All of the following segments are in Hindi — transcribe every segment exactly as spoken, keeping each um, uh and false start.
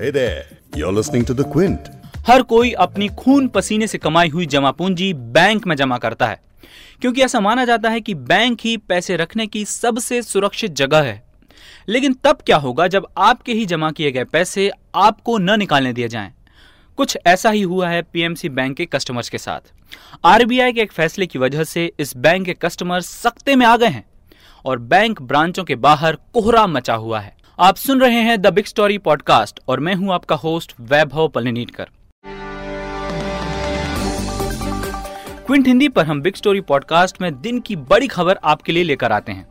Hey there, you're listening to The Quint. हर कोई अपनी खून पसीने से कमाई हुई जमा पूंजी बैंक में जमा करता है, क्योंकि ऐसा माना जाता है कि बैंक ही पैसे रखने की सबसे सुरक्षित जगह है। लेकिन तब क्या होगा जब आपके ही जमा किए गए पैसे आपको न निकालने दिए जाएं? कुछ ऐसा ही हुआ है पीएमसी बैंक के कस्टमर्स के साथ। आरबीआई के एक फैसले की वजह से इस बैंक के कस्टमर सख्ते में आ गए हैं और बैंक ब्रांचों के बाहर कोहरा मचा हुआ है। आप सुन रहे हैं द बिग स्टोरी पॉडकास्ट और मैं हूं आपका होस्ट वैभव पलनीटकर। क्विंट हिंदी पर हम बिग स्टोरी पॉडकास्ट में दिन की बड़ी खबर आपके लिए लेकर आते हैं।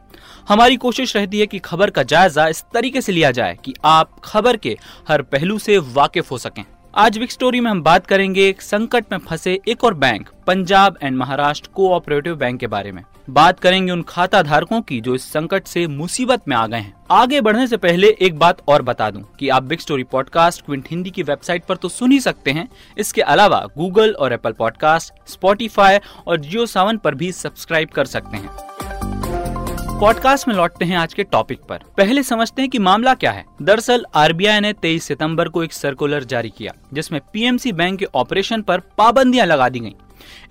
हमारी कोशिश रहती है कि खबर का जायजा इस तरीके से लिया जाए कि आप खबर के हर पहलू से वाकिफ हो सकें। आज बिग स्टोरी में हम बात करेंगे संकट में फंसे एक और bank Punjab and Maharashtra cooperative bank के बारे में। बात करेंगे उन खाता धारकों की जो इस संकट से मुसीबत में आ गए हैं। आगे बढ़ने से पहले एक बात और बता दूं कि आप big story podcast Quint Hindi की वेबसाइट पर तो सुन ही सकते हैं, इसके अलावा गूगल और एप्पल पॉडकास्ट, स्पॉटिफाई और जियो सावन पर भी सब्सक्राइब कर सकते हैं। पॉडकास्ट में लौटते हैं आज के टॉपिक पर। पहले समझते हैं कि मामला क्या है। दरअसल आरबीआई ने तेईस सितंबर को एक सर्कुलर जारी किया जिसमें पीएमसी बैंक के ऑपरेशन पर पाबंदियां लगा दी गईं।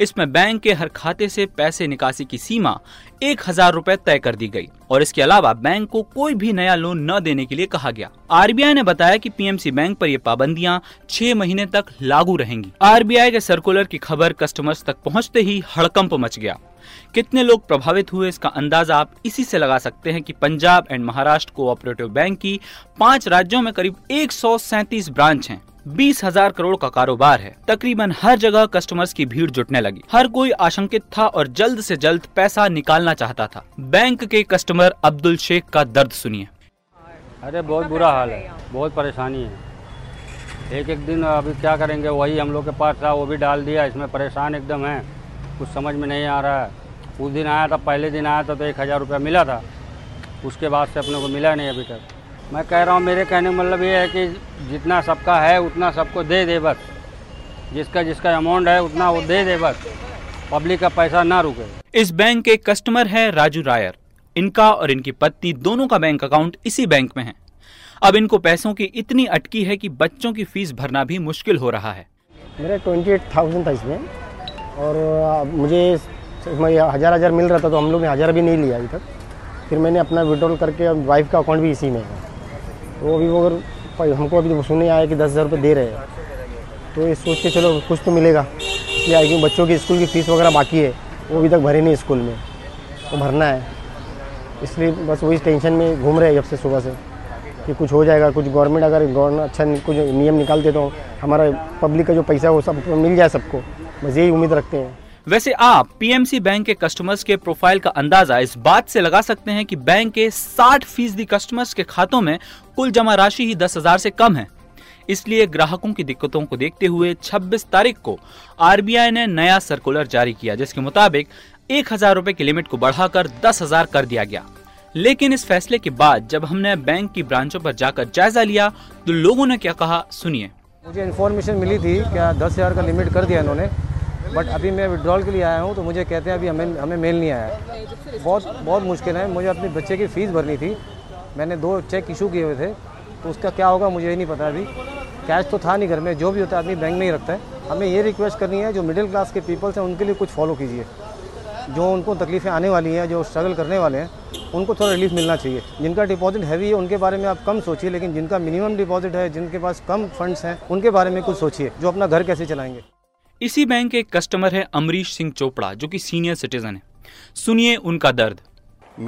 इसमें बैंक के हर खाते से पैसे निकासी की सीमा एक हजार रूपए तय कर दी गई और इसके अलावा बैंक को कोई भी नया लोन न देने के लिए कहा गया। आरबीआई ने बताया कि पीएमसी बैंक पर ये पाबंदियां छह महीने तक लागू रहेंगी। आरबीआई के सर्कुलर की खबर कस्टमर्स तक पहुंचते ही हड़कंप मच गया। कितने लोग प्रभावित हुए इसका अंदाजा आप इसी से लगा सकते हैं कि Punjab and Maharashtra cooperative bank की पांच राज्यों में करीब एक सौ सैंतीस ब्रांच है, बीस हजार करोड़ का कारोबार है। तकरीबन हर जगह कस्टमर्स की भीड़ जुटने लगी। हर कोई आशंकित था और जल्द से जल्द पैसा निकालना चाहता था। बैंक के कस्टमर अब्दुल शेख का दर्द सुनिए। अरे बहुत बुरा हाल है, बहुत परेशानी है। एक एक दिन अभी क्या करेंगे, वही हम लोग के पास था वो भी डाल दिया। इसमें परेशान एकदम है, कुछ समझ में नहीं आ रहा है। उस दिन आया था, पहले दिन आया था तो एक हजार रुपया मिला था, उसके बाद से अपने को मिला नहीं अभी तक। मैं कह रहा हूँ, मेरे कहने का मतलब ये है कि जितना सबका है उतना सबको दे दे बस, जिसका जिसका अमाउंट है उतना वो दे दे बस, पब्लिक का पैसा ना रुके। इस बैंक के कस्टमर है राजू रायर। इनका और इनकी पत्नी दोनों का बैंक अकाउंट इसी बैंक में है। अब इनको पैसों की इतनी अटकी है कि बच्चों की फीस भरना भी मुश्किल हो रहा है। मेरे ट्वेंटी एट थाउजेंड था इसमें और मुझे हजार हजार मिल रहा था, तो हम लोग ने हजार भी नहीं लिया अभी तक। फिर मैंने अपना विड्रॉल करके, वाइफ का अकाउंट भी इसी में है, वो अभी वो अगर हमको अभी सुनने आया कि दस हज़ार रुपये दे रहे हैं, तो ये सोच के चलो कुछ तो मिलेगा इसलिए आए, क्योंकि बच्चों की स्कूल की फीस वगैरह बाकी है, वो अभी तक भरे नहीं स्कूल में, वो तो भरना है। इसलिए बस वही टेंशन में घूम रहे हैं जब से सुबह से कि कुछ हो जाएगा, कुछ गवर्नमेंट अगर गवर्नमेंट अच्छा कुछ नियम निकाल दे तो हमारा पब्लिक का जो पैसा है वो सब मिल जाए सबको, बस यही उम्मीद रखते हैं। वैसे आप पीएमसी बैंक के कस्टमर्स के प्रोफाइल का अंदाजा इस बात से लगा सकते हैं कि बैंक के साठ फीसदी कस्टमर्स के खातों में कुल जमा राशि ही दस हजार से कम है। इसलिए ग्राहकों की दिक्कतों को देखते हुए छब्बीस तारीख को आरबीआई ने नया सर्कुलर जारी किया जिसके मुताबिक एक हजार रुपए की लिमिट को बढ़ाकर दस हजार कर दिया गया। लेकिन इस फैसले के बाद जब हमने बैंक की ब्रांचों पर जाकर जायजा लिया तो लोगों ने क्या कहा सुनिए। मुझे इन्फॉर्मेशन मिली थी क्या दस हजार का लिमिट कर दिया इन्होंने, बट अभी मैं विड्रॉल के लिए आया हूँ तो मुझे कहते हैं अभी हमें हमें मेल नहीं आया। बहुत बहुत मुश्किल है। मुझे अपने बच्चे की फ़ीस भरनी थी, मैंने दो चेक इशू किए हुए थे, तो उसका क्या होगा मुझे ही नहीं पता। अभी कैश तो था नहीं घर में, जो भी होता है आदमी बैंक में ही रखता है। हमें ये रिक्वेस्ट करनी है जो मिडिल क्लास के पीपल्स हैं उनके लिए कुछ फॉलो कीजिए, जो उनको तकलीफ़ें आने वाली हैं, जो स्ट्रगल करने वाले हैं, उनको थोड़ा रिलीफ मिलना चाहिए। जिनका डिपॉजिट हैवी है उनके बारे में आप कम सोचिए, लेकिन जिनका मिनिमम डिपॉजिट है, जिनके पास कम फंड्स हैं, उनके बारे में कुछ सोचिए, जो अपना घर कैसे चलाएंगे। इसी बैंक के एक कस्टमर है अमरीश सिंह चोपड़ा जो कि सीनियर सिटीजन है। सुनिए उनका दर्द।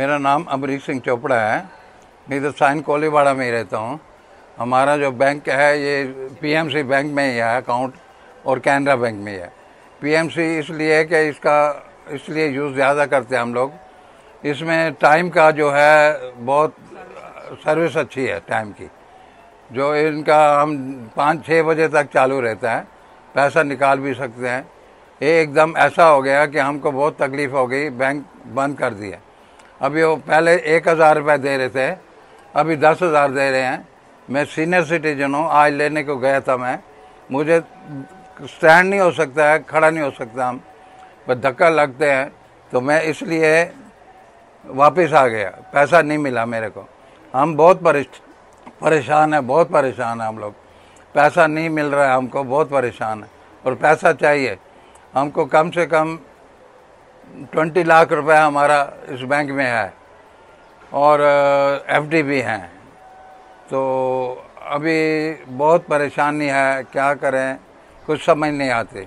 मेरा नाम अमरीश सिंह चोपड़ा है, निदरसाइन कोलीवाड़ा में रहता हूँ। हमारा जो बैंक है ये पीएमसी बैंक में ही है अकाउंट, और कैनरा बैंक में है। पीएमसी इसलिए कि इसका इसलिए यूज़ ज़्यादा करते हैं हम लोग। इसमें टाइम का जो है बहुत सर्विस अच्छी है, टाइम की जो इनका हम पाँच छः बजे तक चालू रहता है, पैसा निकाल भी सकते हैं। ये एकदम ऐसा हो गया कि हमको बहुत तकलीफ़ हो गई, बैंक बंद कर दिया। अभी वो पहले एक हज़ार रुपये दे रहे थे, अभी दस हज़ार दे रहे हैं। मैं सीनियर सिटीजन हूँ, आज लेने को गया था मैं, मुझे स्टैंड नहीं हो सकता है, खड़ा नहीं हो सकता, हम पर धक्का लगते हैं, तो मैं इसलिए वापस आ गया। पैसा नहीं मिला मेरे को। हम बहुत परेशान हैं, बहुत परेशान हैं हम लोग। पैसा नहीं मिल रहा है, हमको बहुत परेशान है और पैसा चाहिए हमको। कम से कम बीस लाख रुपया हमारा इस बैंक में है और एफडी भी हैं, तो अभी बहुत परेशानी है, क्या करें कुछ समझ नहीं आती।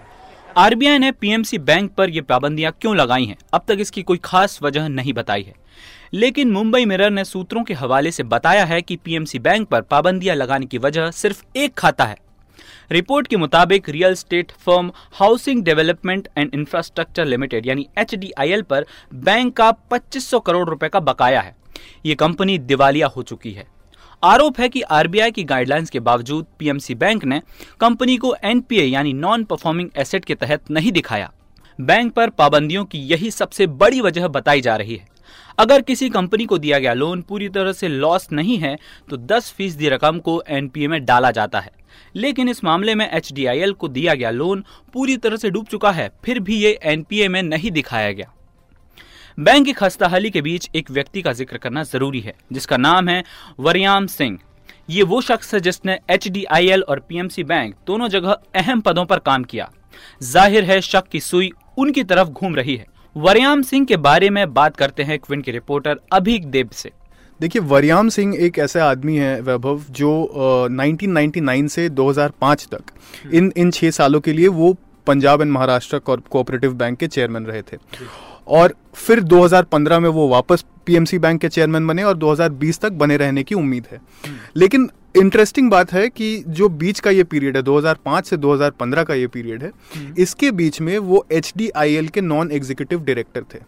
आरबीआई ने पीएमसी बैंक पर ये पाबंदियां क्यों लगाई हैं अब तक इसकी कोई खास वजह नहीं बताई है, लेकिन मुंबई मिरर ने सूत्रों के हवाले से बताया है कि पीएमसी बैंक पर पाबंदियां लगाने की वजह सिर्फ एक खाता है। रिपोर्ट के मुताबिक real estate firm housing development and infrastructure limited यानी एच डी आई एल पर बैंक का पच्चीस सौ करोड़ रुपए का बकाया है। ये कंपनी दिवालिया हो चुकी है। आरोप है कि आरबीआई की गाइडलाइंस के बावजूद पीएमसी बैंक ने कंपनी को एन पी ए यानी नॉन परफॉर्मिंग एसेट के तहत नहीं दिखाया। बैंक पर पाबंदियों की यही सबसे बड़ी वजह बताई जा रही है। अगर किसी कंपनी को दिया गया लोन पूरी तरह से लॉस नहीं है तो दस फीसदी रकम को एन पी ए में डाला जाता है, लेकिन इस मामले में एच डी आई एल को दिया गया लोन पूरी तरह से डूब चुका है, फिर भी ये एन पी ए में नहीं दिखाया गया। बैंक की खस्ताहाली के बीच एक व्यक्ति का जिक्र करना जरूरी है जिसका नाम है वरयाम सिंह। ये वो शख्स है जिसने एच डी आई एल और पीएमसी बैंक दोनों जगह अहम पदों पर काम किया। जाहिर है शक की सुई उनकी तरफ घूम रही है। वरयाम सिंह के बारे में बात करते हैं क्विंट के रिपोर्टर अभीक देव से। देखिए, वरयाम सिंह एक ऐसे आदमी है वैभव जो नाइनटीन नाइंटी नाइन से दो हज़ार पाँच तक इन इन छः सालों के लिए वो Punjab and Maharashtra cooperative bank के चेयरमैन रहे थे और फिर दो हज़ार पंद्रह में वो वापस पीएमसी बैंक के चेयरमैन बने और दो हज़ार बीस तक बने रहने की उम्मीद है। लेकिन इंटरेस्टिंग बात है कि जो बीच का ये पीरियड है दो हज़ार पाँच से दो हज़ार पंद्रह का ये पीरियड है, इसके बीच में वो एच डी आई एल के नॉन एग्जीक्यूटिव डायरेक्टर थे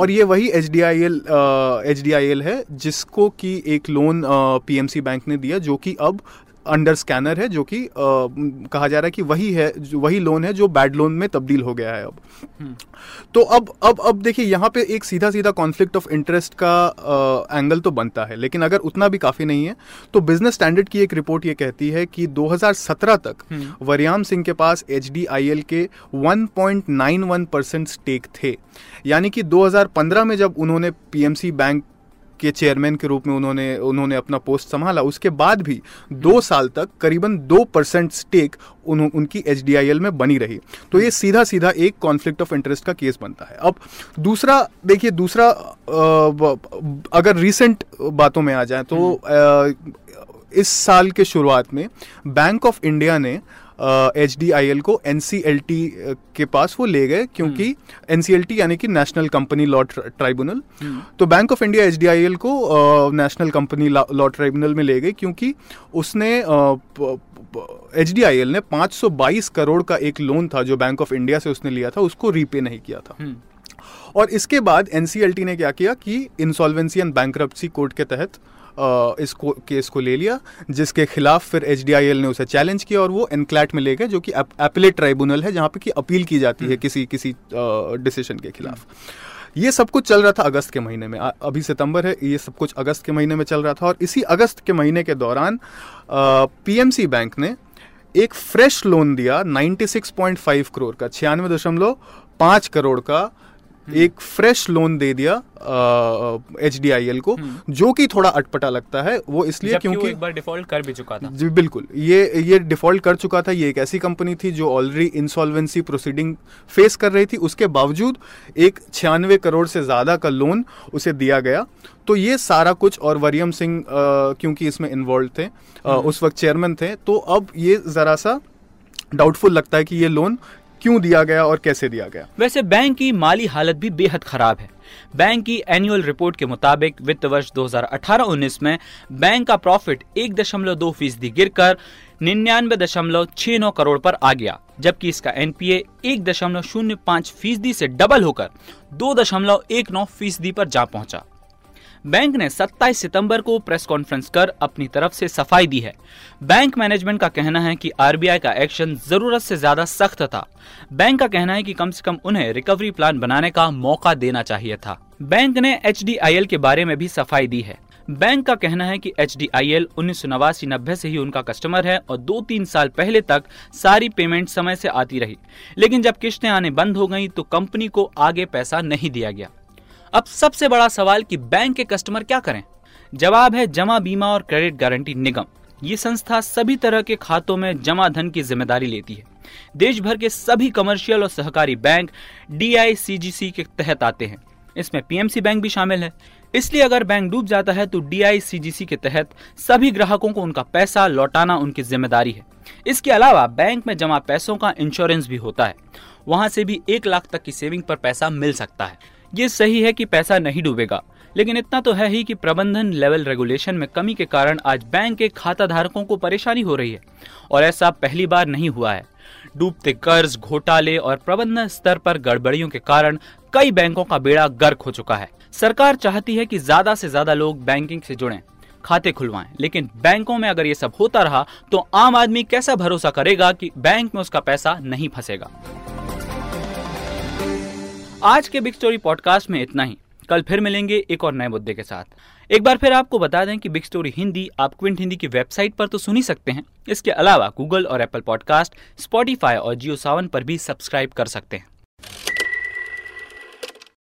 और ये वही एच डी आई एल है जिसको कि एक लोन पीएमसी बैंक ने दिया जो कि अब अंडर स्कैनर है, जो कि कहा जा रहा है कि वही है वही लोन है जो बैड लोन में तब्दील हो गया है अब। तो अब अब अब देखिए, यहाँ पे एक सीधा सीधा कॉन्फ्लिक्ट ऑफ इंटरेस्ट का आ, एंगल तो बनता है, लेकिन अगर उतना भी काफ़ी नहीं है तो बिजनेस स्टैंडर्ड की एक रिपोर्ट ये कहती है कि दो हज़ार सत्रह तक वरयाम सिंह के पास एच डी आई एल के one point nine one percent stake थे। यानी कि दो हज़ार पंद्रह में जब उन्होंने पीएमसी बैंक के चेयरमैन के रूप में उन्होंने उन्होंने अपना पोस्ट संभाला, उसके बाद भी दो साल तक करीबन दो परसेंट स्टेक उन, उनकी एच डी आई एल में बनी रही। तो ये सीधा सीधा एक कॉन्फ्लिक्ट ऑफ इंटरेस्ट का केस बनता है। अब दूसरा देखिए, दूसरा अगर रिसेंट बातों में आ जाए तो इस साल के शुरुआत में बैंक ऑफ इंडिया ने एच डी आई एल को एन सी एल टी के पास वो ले गए, क्योंकि एन सी एल टी यानी कि नेशनल कंपनी लॉ ट्राइब्यूनल। तो bank of India H D I L को नेशनल कंपनी लॉ ट्राइब्यूनल में ले गए क्योंकि उसने एच डी आई एल ने पाँच सौ बाईस करोड़ का एक लोन था जो बैंक ऑफ इंडिया से उसने लिया था, उसको रीपे नहीं किया था। और इसके बाद एन सी एल टी ने क्या किया कि इंसॉल्वेंसी एंड बैंक्रप्सी कोड के तहत इस केस को ले लिया, जिसके खिलाफ फिर एच डी आई एल ने उसे चैलेंज किया और वो एनक्लैट में ले गए जो कि अपीलेट ट्राइब्यूनल है, जहाँ पे कि अपील की जाती है किसी किसी डिसीजन के खिलाफ। ये सब कुछ चल रहा था अगस्त के महीने में, अभी सितंबर है, ये सब कुछ अगस्त के महीने में चल रहा था। और इसी अगस्त के महीने के दौरान पीएमसी बैंक ने एक फ्रेश लोन दिया छियानवे दशमलव पाँच करोड़ का छियानवे दशमलव पाँच करोड़ का एक फ्रेश लोन दे दिया एच डी आई एल को, जो कि थोड़ा अटपटा लगता है। वो इसलिए क्योंकि एक बार डिफॉल्ट कर भी चुका था। जी बिल्कुल, ये ये डिफॉल्ट कर चुका था। ये एक ऐसी कंपनी थी जो ऑलरेडी इंसॉल्वेंसी प्रोसीडिंग फेस कर रही थी, उसके बावजूद एक छियानवे करोड़ से ज़्यादा का लोन उसे दिया गया। तो ये सारा कुछ, और वरयाम सिंह क्योंकि इसमें इन्वॉल्व थे, आ, उस वक्त चेयरमैन थे, तो अब ये ज़रा सा डाउटफुल लगता है कि ये लोन क्यों दिया गया और कैसे दिया गया। वैसे बैंक की माली हालत भी बेहद खराब है। बैंक की एनुअल रिपोर्ट के मुताबिक वित्त वर्ष दो हज़ार अठारह उन्नीस में बैंक का प्रॉफिट एक दशमलव दो फीसदी गिरकर निन्यानवे दशमलव उनहत्तर करोड़ पर आ गया, जबकि इसका एन पी ए एक दशमलव शून्य पाँच फीसदी से डबल होकर दो दशमलव उन्नीस फीसदी पर जा पहुंचा। बैंक ने सत्ताईस सितंबर को प्रेस कॉन्फ्रेंस कर अपनी तरफ से सफाई दी है। बैंक मैनेजमेंट का कहना है कि आरबीआई का एक्शन जरूरत से ज्यादा सख्त था। बैंक का कहना है कि कम से कम उन्हें रिकवरी प्लान बनाने का मौका देना चाहिए था। बैंक ने एच डी आई एल के बारे में भी सफाई दी है। बैंक का कहना है कि एच डी आई एल उन्नीस सौ नवासी नब्बे से ही उनका कस्टमर है और दो तीन साल पहले तक सारी पेमेंट समय से आती रही, लेकिन जब किश्तें आने बंद हो गई तो कंपनी को आगे पैसा नहीं दिया गया। अब सबसे बड़ा सवाल कि बैंक के कस्टमर क्या करें? जवाब है जमा बीमा और क्रेडिट गारंटी निगम। ये संस्था सभी तरह के खातों में जमा धन की जिम्मेदारी लेती है। देश भर के सभी कमर्शियल और सहकारी बैंक डीआईसीजीसी के तहत आते हैं। इसमें पीएमसी बैंक भी शामिल है। इसलिए अगर बैंक डूब जाता है तो डीआईसीजीसी के तहत सभी ग्राहकों को उनका पैसा लौटाना उनकी जिम्मेदारी है। इसके अलावा बैंक में जमा पैसों का इंश्योरेंस भी होता है। वहां से भी एक लाख तक की सेविंग पर पैसा मिल सकता है। ये सही है कि पैसा नहीं डूबेगा, लेकिन इतना तो है ही कि प्रबंधन लेवल रेगुलेशन में कमी के कारण आज बैंक के खाता धारकों को परेशानी हो रही है और ऐसा पहली बार नहीं हुआ है। डूबते कर्ज, घोटाले और प्रबंधन स्तर पर गड़बड़ियों के कारण कई बैंकों का बेड़ा गर्क हो चुका है। सरकार चाहती है कि ज्यादा से ज्यादा लोग बैंकिंग से जुड़ें, खाते खुलवाएं, लेकिन बैंकों में अगर ये सब होता रहा तो आम आदमी कैसा भरोसा करेगा कि बैंक में उसका पैसा नहीं फंसेगा। आज के बिग स्टोरी पॉडकास्ट में इतना ही। कल फिर मिलेंगे एक और नए मुद्दे के साथ। एक बार फिर आपको बता दें कि बिग स्टोरी हिंदी आप क्विंट हिंदी की वेबसाइट पर तो सुन ही सकते हैं। इसके अलावा गूगल और एप्पल पॉडकास्ट, स्पॉटिफाई और जियो सावन पर भी सब्सक्राइब कर सकते हैं।